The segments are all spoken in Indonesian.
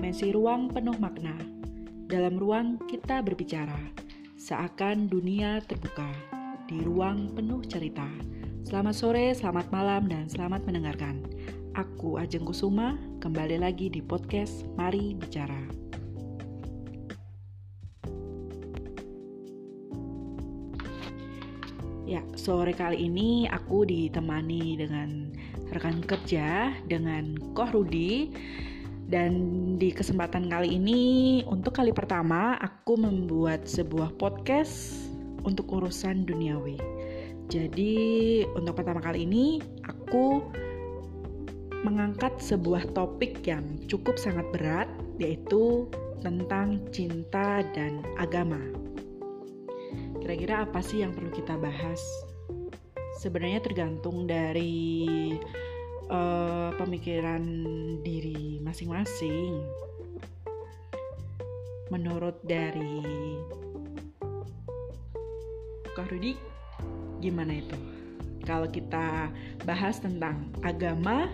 dimensi ruang penuh makna. Dalam ruang kita berbicara, seakan dunia terbuka, di ruang penuh cerita. Selamat sore, selamat malam, dan selamat mendengarkan. Aku Ajeng Kusuma, kembali lagi di podcast Mari Bicara. Ya, sore kali ini aku ditemani dengan rekan kerja, dengan Koh Rudi. Dan di kesempatan kali ini, untuk kali pertama aku membuat sebuah podcast untuk urusan duniawi. Jadi untuk pertama kali ini aku mengangkat sebuah topik yang cukup sangat berat, yaitu tentang cinta dan agama. Kira-kira apa sih yang perlu kita bahas? Sebenarnya tergantung dari pemikiran diri masing-masing. Menurut dari Kak Rudi, gimana itu? Kalau kita bahas tentang agama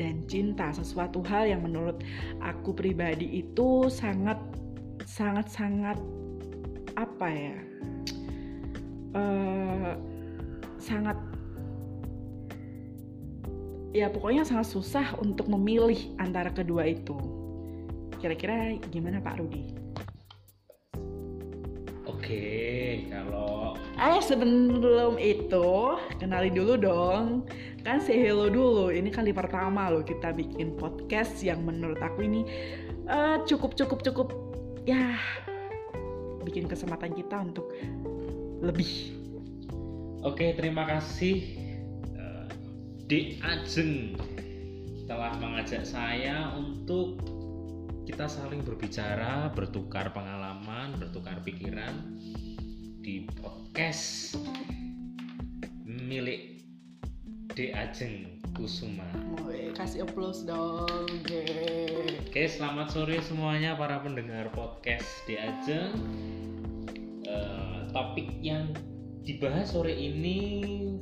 dan cinta, sesuatu hal yang menurut aku pribadi itu sangat apa ya? Pokoknya sangat susah untuk memilih antara kedua itu. Kira-kira gimana Pak Rudi? Oke, kalau sebelum itu kenali dulu dong. Kan say hello dulu. Ini kali pertama loh kita bikin podcast yang menurut aku ini cukup ya, bikin kesempatan kita untuk lebih. Oke, terima kasih Dek Ajeng telah mengajak saya untuk kita saling berbicara, bertukar pengalaman, bertukar pikiran di podcast milik Dek Ajeng Kusuma. Kasih aplaus dong. Oke, selamat sore semuanya para pendengar podcast Dek Ajeng. Topik yang dibahas sore ini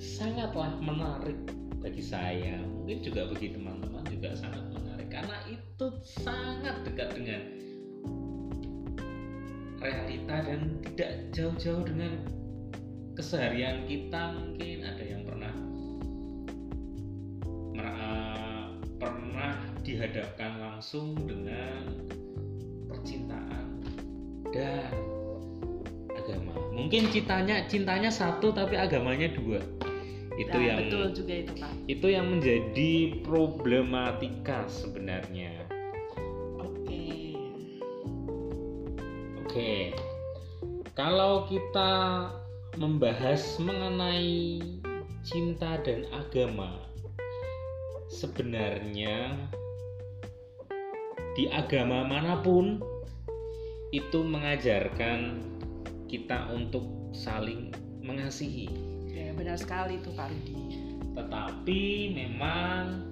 sangatlah menarik bagi saya, mungkin juga bagi teman-teman juga sangat menarik, karena itu sangat dekat dengan realita dan tidak jauh-jauh dengan keseharian kita. Mungkin ada yang pernah dihadapkan langsung dengan percintaan dan agama. Mungkin cintanya satu tapi agamanya dua. Itu nah, yang betul juga itu, Pak. Itu yang menjadi problematika sebenarnya. Oke. Kalau kita membahas mengenai cinta dan agama, sebenarnya di agama manapun itu mengajarkan kita untuk saling mengasihi. Ya, benar sekali itu Pak Rudi. Tetapi memang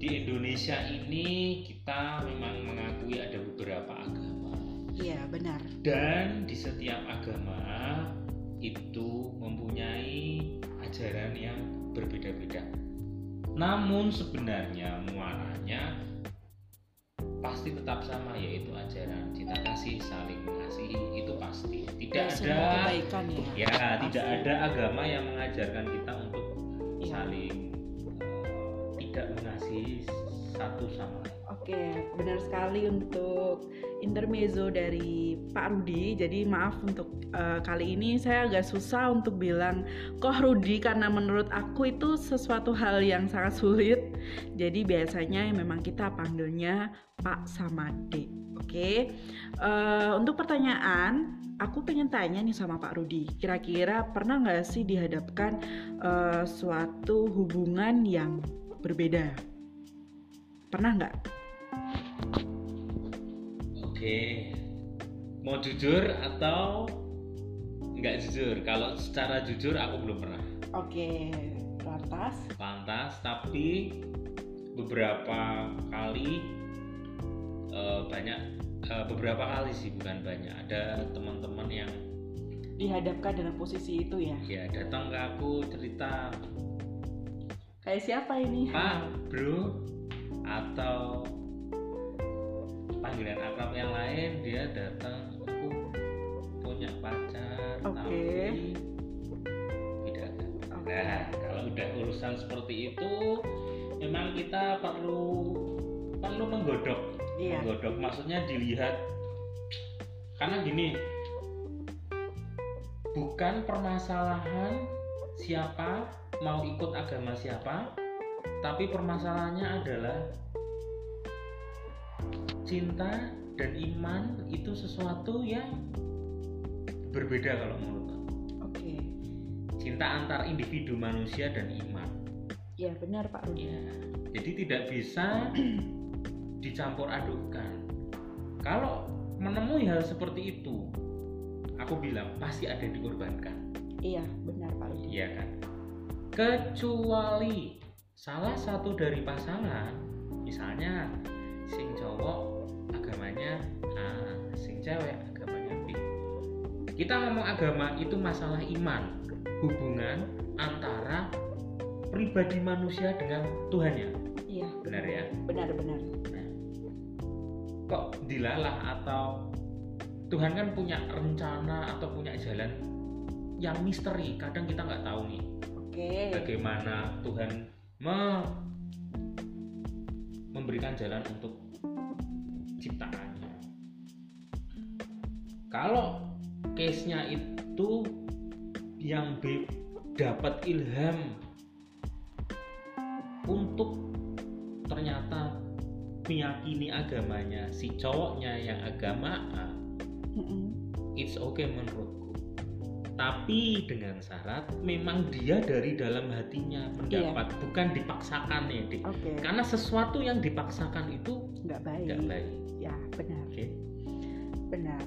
di Indonesia ini kita memang mengakui ada beberapa agama. Iya, benar. Dan di setiap agama itu mempunyai ajaran yang berbeda-beda. Namun sebenarnya muaranya pasti tetap sama, yaitu ajaran cinta kasih, saling mengasihi, itu pasti. Tidak ada agama yang mengajarkan kita untuk saling tidak mengasihi satu sama lain. Oke, benar sekali untuk intermezzo dari Pak Rudi. Jadi maaf untuk kali ini saya agak susah untuk bilang Koh Rudi, karena menurut aku itu sesuatu hal yang sangat sulit. Jadi biasanya memang kita panggilnya Pak Samadi. Oke. Untuk pertanyaan, aku pengen tanya nih sama Pak Rudi. Kira-kira pernah nggak sih dihadapkan suatu hubungan yang berbeda? Pernah nggak? Oke. Mau jujur atau nggak jujur? Kalau secara jujur aku belum pernah. Oke. Lantas, tapi beberapa kali ada teman-teman yang dihadapkan dalam posisi itu ya. Iya, datang ke aku cerita. Kayak siapa ini? Pak, bro, atau panggilan akrab yang lain, dia datang aku punya pacar, okay, tapi tidak. Okay. Nah, kalau udah urusan seperti itu, memang kita perlu menggodok, yeah, menggodok. Maksudnya dilihat, karena gini, bukan permasalahan siapa mau ikut agama siapa, tapi permasalahannya adalah cinta dan iman itu sesuatu yang berbeda kalau menurut aku. Oke. Cinta antar individu manusia dan iman. Ya benar Pak Rudi. Ya, jadi tidak bisa dicampur adukkan. Kalau menemui hal seperti itu, aku bilang pasti ada yang dikorbankan. Iya benar Pak Rudi. Iya kan. Kecuali salah satu dari pasangan, misalnya sing cowok agamanya A, sing cewek agamanya B. Kita ngomong agama itu masalah iman, hubungan antara pribadi manusia dengan Tuhannya. Iya. Benar ya? Benar. Nah, kok dilalah atau Tuhan kan punya rencana atau punya jalan yang misteri, kadang kita nggak tahu nih. Oke. Bagaimana Tuhan memberikan jalan untuk ciptaannya. Kalau case-nya itu yang dapat ilham untuk ternyata meyakini agamanya si cowoknya yang agama A, it's okay menurutku. Tapi dengan syarat memang dia dari dalam hatinya mendapat, iya, bukan dipaksakan ya. Okay. Karena sesuatu yang dipaksakan itu nggak baik. Ya benar. Okay. Benar.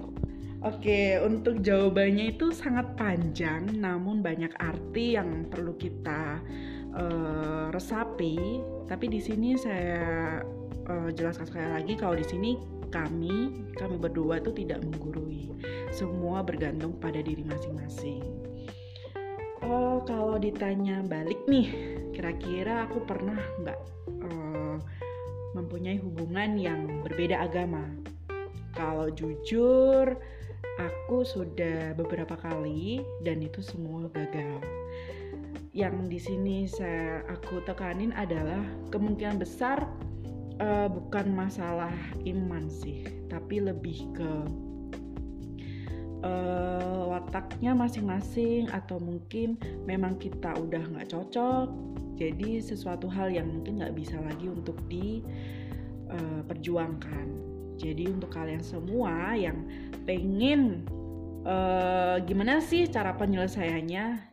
Oke, untuk jawabannya itu sangat panjang, namun banyak arti yang perlu kita resapi. Tapi di sini saya jelaskan sekali lagi kalau di sini kami berdua itu tidak menggurui, semua bergantung pada diri masing-masing. Kalau ditanya balik nih, kira-kira aku pernah nggak mempunyai hubungan yang berbeda agama? Kalau jujur, aku sudah beberapa kali dan itu semua gagal. Yang di sini aku tekanin adalah kemungkinan besar bukan masalah iman sih, tapi lebih ke wataknya masing-masing, atau mungkin memang kita udah nggak cocok, jadi sesuatu hal yang mungkin nggak bisa lagi untuk diperjuangkan. Jadi untuk kalian semua yang pengen gimana sih cara penyelesaiannya,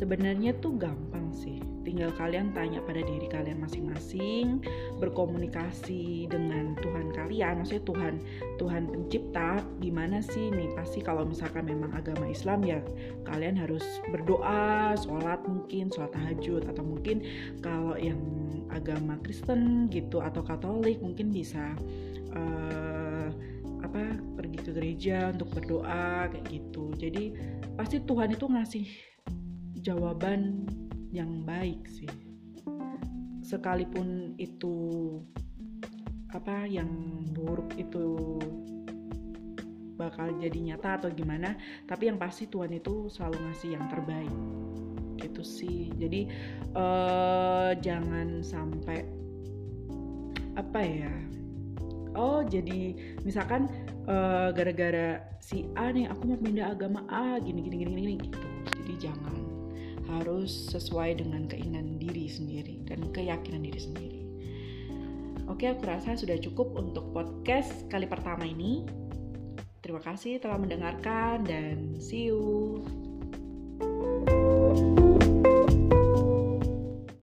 sebenarnya tuh gampang sih. Tinggal kalian tanya pada diri kalian masing-masing, berkomunikasi dengan Tuhan kalian, maksudnya Tuhan pencipta, gimana sih nih. Pasti kalau misalkan memang agama Islam ya kalian harus berdoa, sholat, mungkin sholat tahajud, atau mungkin kalau yang agama Kristen gitu atau Katolik mungkin bisa pergi ke gereja untuk berdoa kayak gitu. Jadi pasti Tuhan itu ngasih jawaban yang baik sih, sekalipun itu yang buruk itu bakal jadi nyata atau gimana, tapi yang pasti Tuhan itu selalu ngasih yang terbaik gitu sih. Jadi jangan sampai jadi misalkan gara-gara si A nih aku mau pindah agama A gini gitu. Jadi jangan, harus sesuai dengan keinginan diri sendiri dan keyakinan diri sendiri. Oke, aku rasa sudah cukup untuk podcast kali pertama ini. Terima kasih telah mendengarkan dan see you.